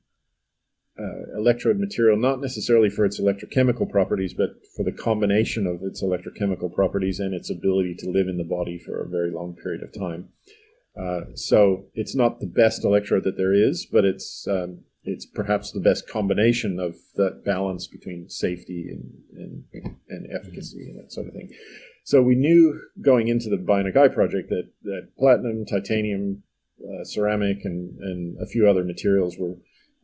Uh, electrode material, not necessarily for its electrochemical properties, but for the combination of its electrochemical properties and its ability to live in the body for a very long period of time. Uh, so it's not the best electrode that there is, but it's um, it's perhaps the best combination of that balance between safety and and, and efficacy and that sort of thing. So we knew going into the Bionic Eye project that, that platinum, titanium, uh, ceramic, and, and a few other materials were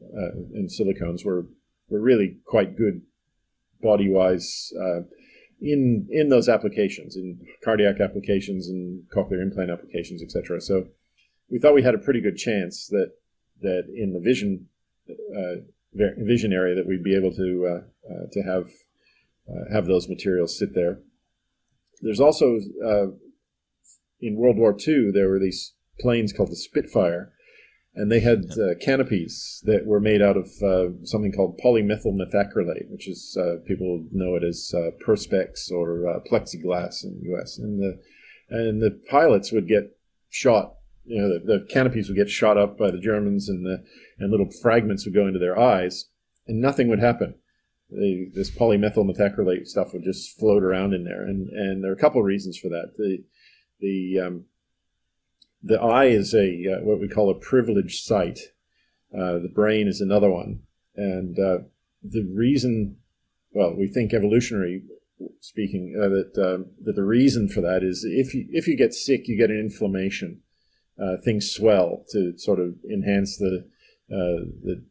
Uh, and silicones were were really quite good body-wise uh, in in those applications, in cardiac applications and cochlear implant applications, et cetera. So we thought we had a pretty good chance that that in the vision uh, vision area that we'd be able to uh, uh, to have uh, have those materials sit there. There's also uh, in World War Two, there were these planes called the Spitfire, and they had uh, canopies that were made out of uh, something called polymethyl methacrylate, which is, uh, people know it as uh, perspex or uh, plexiglass in the U S. And the, and the pilots would get shot, you know, the, the canopies would get shot up by the Germans, and the and little fragments would go into their eyes, and nothing would happen. They, this polymethyl methacrylate stuff would just float around in there, and and there are a couple of reasons for that. The the um, the eye is a uh, what we call a privileged sight. Uh, the brain is another one, and uh, the reason, well, we think evolutionary speaking, uh, that uh, that the reason for that is if you if you get sick, you get an inflammation. Uh, things swell to sort of enhance the uh, the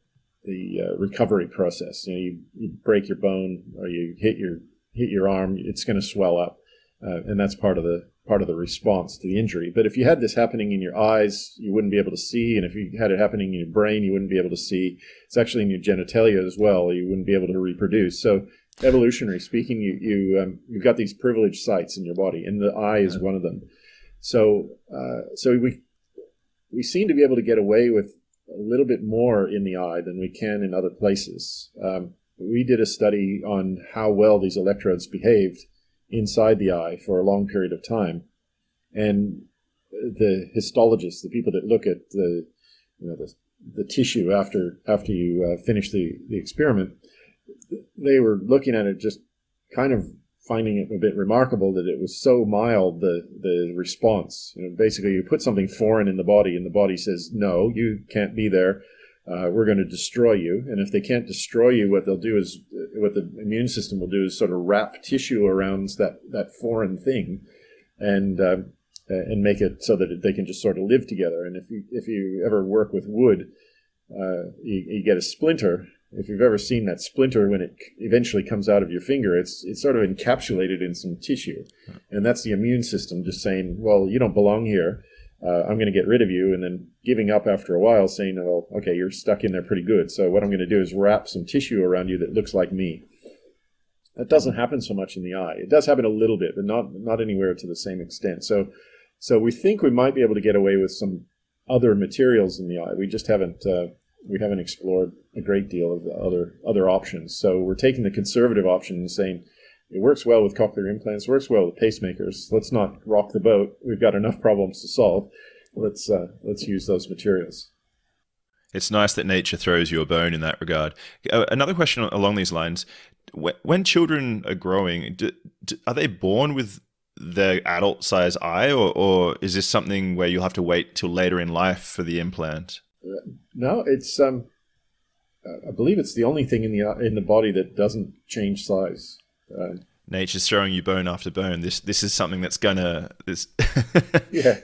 the uh, recovery process. You know, you, you break your bone or you hit your hit your arm, it's going to swell up, uh, and that's part of the part of the response to the injury. But if you had this happening in your eyes, you wouldn't be able to see, and if you had it happening in your brain, you wouldn't be able to see. It's actually in your genitalia as well. You wouldn't be able to reproduce. So, evolutionary speaking, you you um, you've got these privileged sites in your body, and the eye is one of them. So uh, so we. We seem to be able to get away with a little bit more in the eye than we can in other places. Um, we did a study on how well these electrodes behaved inside the eye for a long period of time, and the histologists, the people that look at the, you know, the, the tissue after after you uh, finish the, the experiment, they were looking at it just kind of finding it a bit remarkable that it was so mild, the the response. You know, basically, you put something foreign in the body, and the body says, no, you can't be there. Uh, we're going to destroy you. And if they can't destroy you, what they'll do is, what the immune system will do is sort of wrap tissue around that, that foreign thing and uh, and make it so that they can just sort of live together. And if you, if you ever work with wood, uh, you, you get a splinter. If you've ever seen that splinter, when it eventually comes out of your finger, it's it's sort of encapsulated in some tissue. And that's the immune system just saying, well, you don't belong here. Uh, I'm going to get rid of you. And then giving up after a while saying, well, okay, you're stuck in there pretty good. So what I'm going to do is wrap some tissue around you that looks like me. That doesn't happen so much in the eye. It does happen a little bit, but not not anywhere to the same extent. So so we think we might be able to get away with some other materials in the eye. We just haven't... Uh, We haven't explored a great deal of the other other options. So we're taking the conservative option and saying it works well with cochlear implants, works well with pacemakers. Let's not rock the boat. We've got enough problems to solve. Let's uh, let's use those materials. It's nice that nature throws you a bone in that regard. Another question along these lines: when children are growing, do, do, are they born with the adult size eye, or, or is this something where you'll have to wait till later in life for the implant? No, it's um, I believe it's the only thing in the in the body that doesn't change size. Uh, Nature's throwing you bone after bone. This this is something that's gonna this. yeah,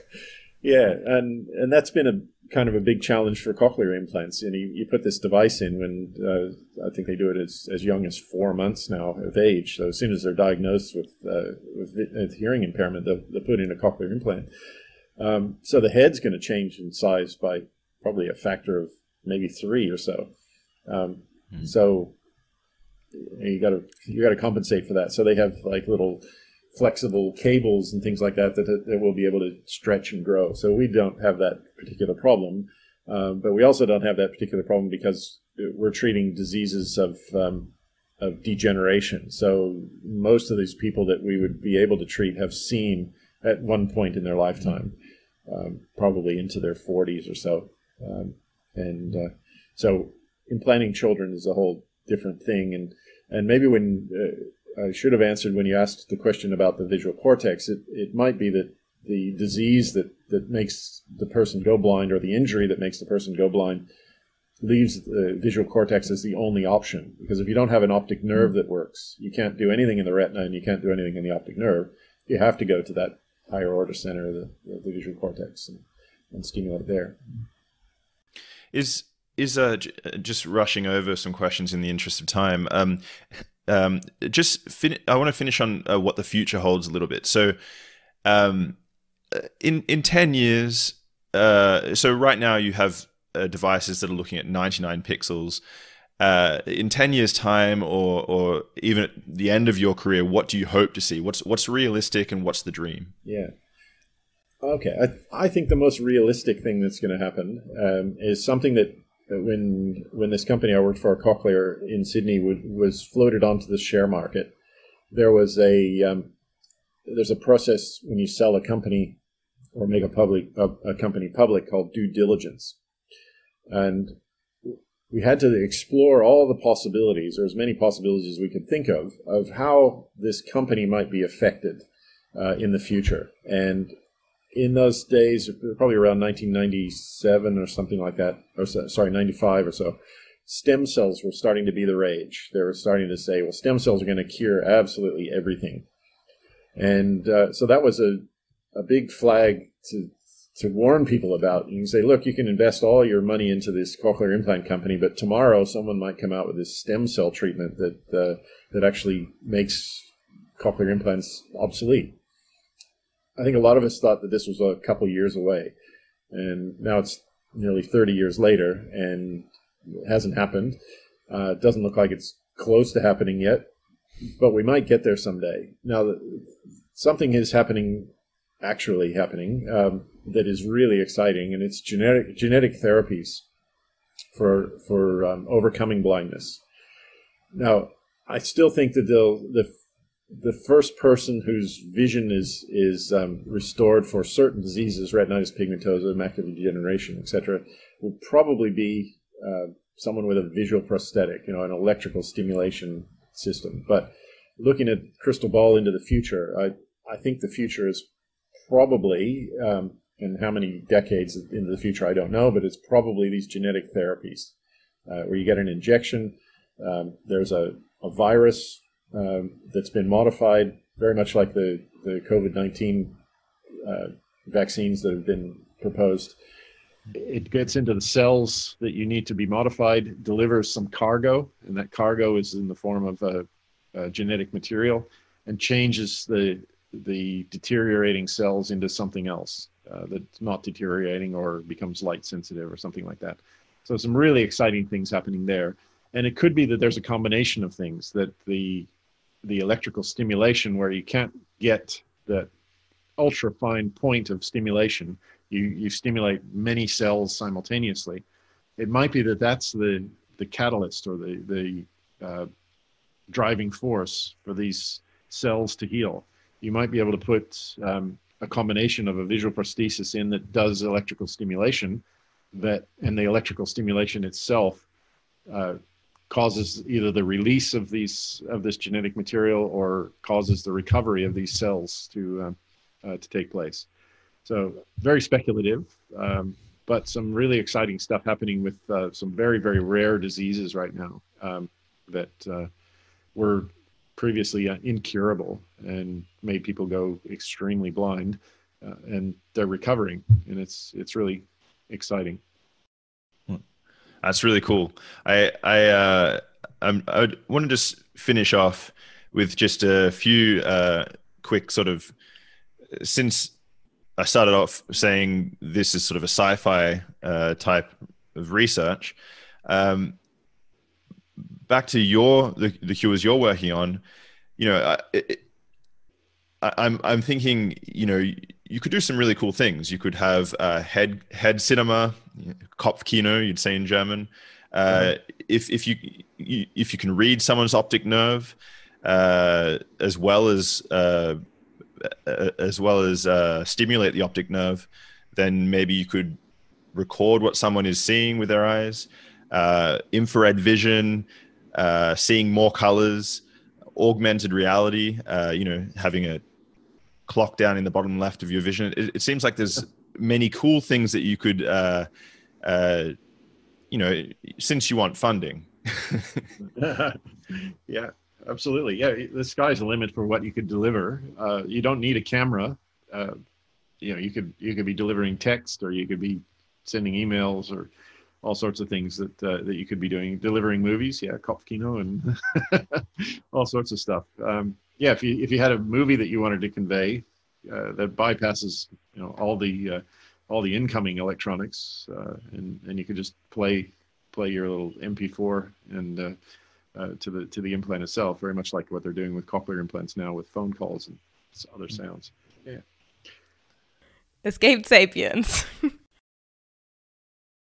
yeah, and and that's been a kind of a big challenge for cochlear implants. And you, you put this device in when uh, I think they do it as as young as four months now of age. So as soon as they're diagnosed with uh, with, with hearing impairment, they'll, they'll put in a cochlear implant. Um, so the head's going to change in size by probably a factor of maybe three or so. Um, mm-hmm. So you got to you got to compensate for that. So they have like little flexible cables and things like that that, that will be able to stretch and grow. So we don't have that particular problem, um, but we also don't have that particular problem because we're treating diseases of um, of degeneration. So most of these people that we would be able to treat have seen at one point in their lifetime, um, probably into their forties or so. Um, and uh, so implanting children is a whole different thing. And, and maybe when uh, I should have answered when you asked the question about the visual cortex, it, it might be that the disease that, that makes the person go blind or the injury that makes the person go blind leaves the visual cortex as the only option. Because if you don't have an optic nerve that works, you can't do anything in the retina and you can't do anything in the optic nerve. You have to go to that higher order center of the, of the visual cortex and, and stimulate there. Is is uh, j- just rushing over some questions in the interest of time. Um, um, just fin- I want to finish on uh, what the future holds a little bit. So, um, in in ten years, uh, so right now you have uh, devices that are looking at ninety-nine pixels. Uh, in ten years' time, or or even at the end of your career, what do you hope to see? What's what's realistic and what's the dream? Yeah. Okay. I, I think the most realistic thing that's going to happen um, is something that when when this company I worked for, Cochlear in Sydney, would, was floated onto the share market. There was a um, there's a process when you sell a company or make a public a, a company public called due diligence, and we had to explore all the possibilities, or as many possibilities as we could think of, of how this company might be affected uh, in the future. And in those days, probably around nineteen ninety-seven or something like that, or so, sorry, ninety-five or so, stem cells were starting to be the rage. They were starting to say, well, stem cells are going to cure absolutely everything. And uh, so that was a, a big flag to to warn people about. You can say, look, you can invest all your money into this cochlear implant company, but tomorrow someone might come out with this stem cell treatment that uh, that actually makes cochlear implants obsolete. I think a lot of us thought that this was a couple years away, and now it's nearly thirty years later, and it hasn't happened. Uh, it doesn't look like it's close to happening yet, but we might get there someday. Now, something is happening, actually happening, um, that is really exciting, and it's genetic genetic therapies for for um, overcoming blindness. Now, I still think that the the the first person whose vision is is um, restored for certain diseases, retinitis pigmentosa, macular degeneration, et cetera, will probably be uh, someone with a visual prosthetic, you know, an electrical stimulation system. But looking at crystal ball into the future, I I think the future is probably. Um, And how many decades into the future, I don't know, but it's probably these genetic therapies uh, where you get an injection. Um, there's a, a virus um, that's been modified, very much like the, the COVID nineteen uh, vaccines that have been proposed. It gets into the cells that you need to be modified, delivers some cargo, and that cargo is in the form of a, a genetic material, and changes the the deteriorating cells into something else. Uh, that's not deteriorating or becomes light sensitive or something like that. So some really exciting things happening there. And it could be that there's a combination of things, that the the electrical stimulation where you can't get that ultra fine point of stimulation, you, you stimulate many cells simultaneously. It might be that that's the, the catalyst or the, the uh, driving force for these cells to heal. You might be able to put um, a combination of a visual prosthesis in that does electrical stimulation, that and the electrical stimulation itself uh, causes either the release of these of this genetic material or causes the recovery of these cells to um, uh, to take place. So very speculative, um, but some really exciting stuff happening with uh, some very, very rare diseases right now um, that uh, were previously incurable and made people go extremely blind, uh, and they're recovering, and it's it's really exciting. That's really cool. I I uh, I'm, I want to just finish off with just a few uh, quick sort of, since I started off saying this is sort of a sci-fi uh, type of research, um, back to your the, the cures you're working on, you know, I, it, I, I'm I'm thinking, you know, you, you could do some really cool things. You could have uh, head head cinema, Kopfkino, you'd say in German. Uh, mm-hmm. If if you, you if you can read someone's optic nerve, uh, as well as uh, as well as uh, stimulate the optic nerve, then maybe you could record what someone is seeing with their eyes. Uh, infrared vision, uh, seeing more colors, augmented reality, uh, you know, having a clock down in the bottom left of your vision. It, it seems like there's many cool things that you could, uh, uh, you know, since you want funding. Yeah, absolutely. Yeah, the sky's the limit for what you could deliver. Uh, you don't need a camera. Uh, you know, you could you could be delivering text, or you could be sending emails, or all sorts of things that uh, that you could be doing, delivering movies, yeah, Kopfkino, and all sorts of stuff. Um, yeah, if you if you had a movie that you wanted to convey uh, that bypasses, you know, all the uh, all the incoming electronics, uh, and and you could just play play your little M P four and uh, uh, to the to the implant itself, very much like what they're doing with cochlear implants now with phone calls and other sounds. Yeah. Escaped Sapiens.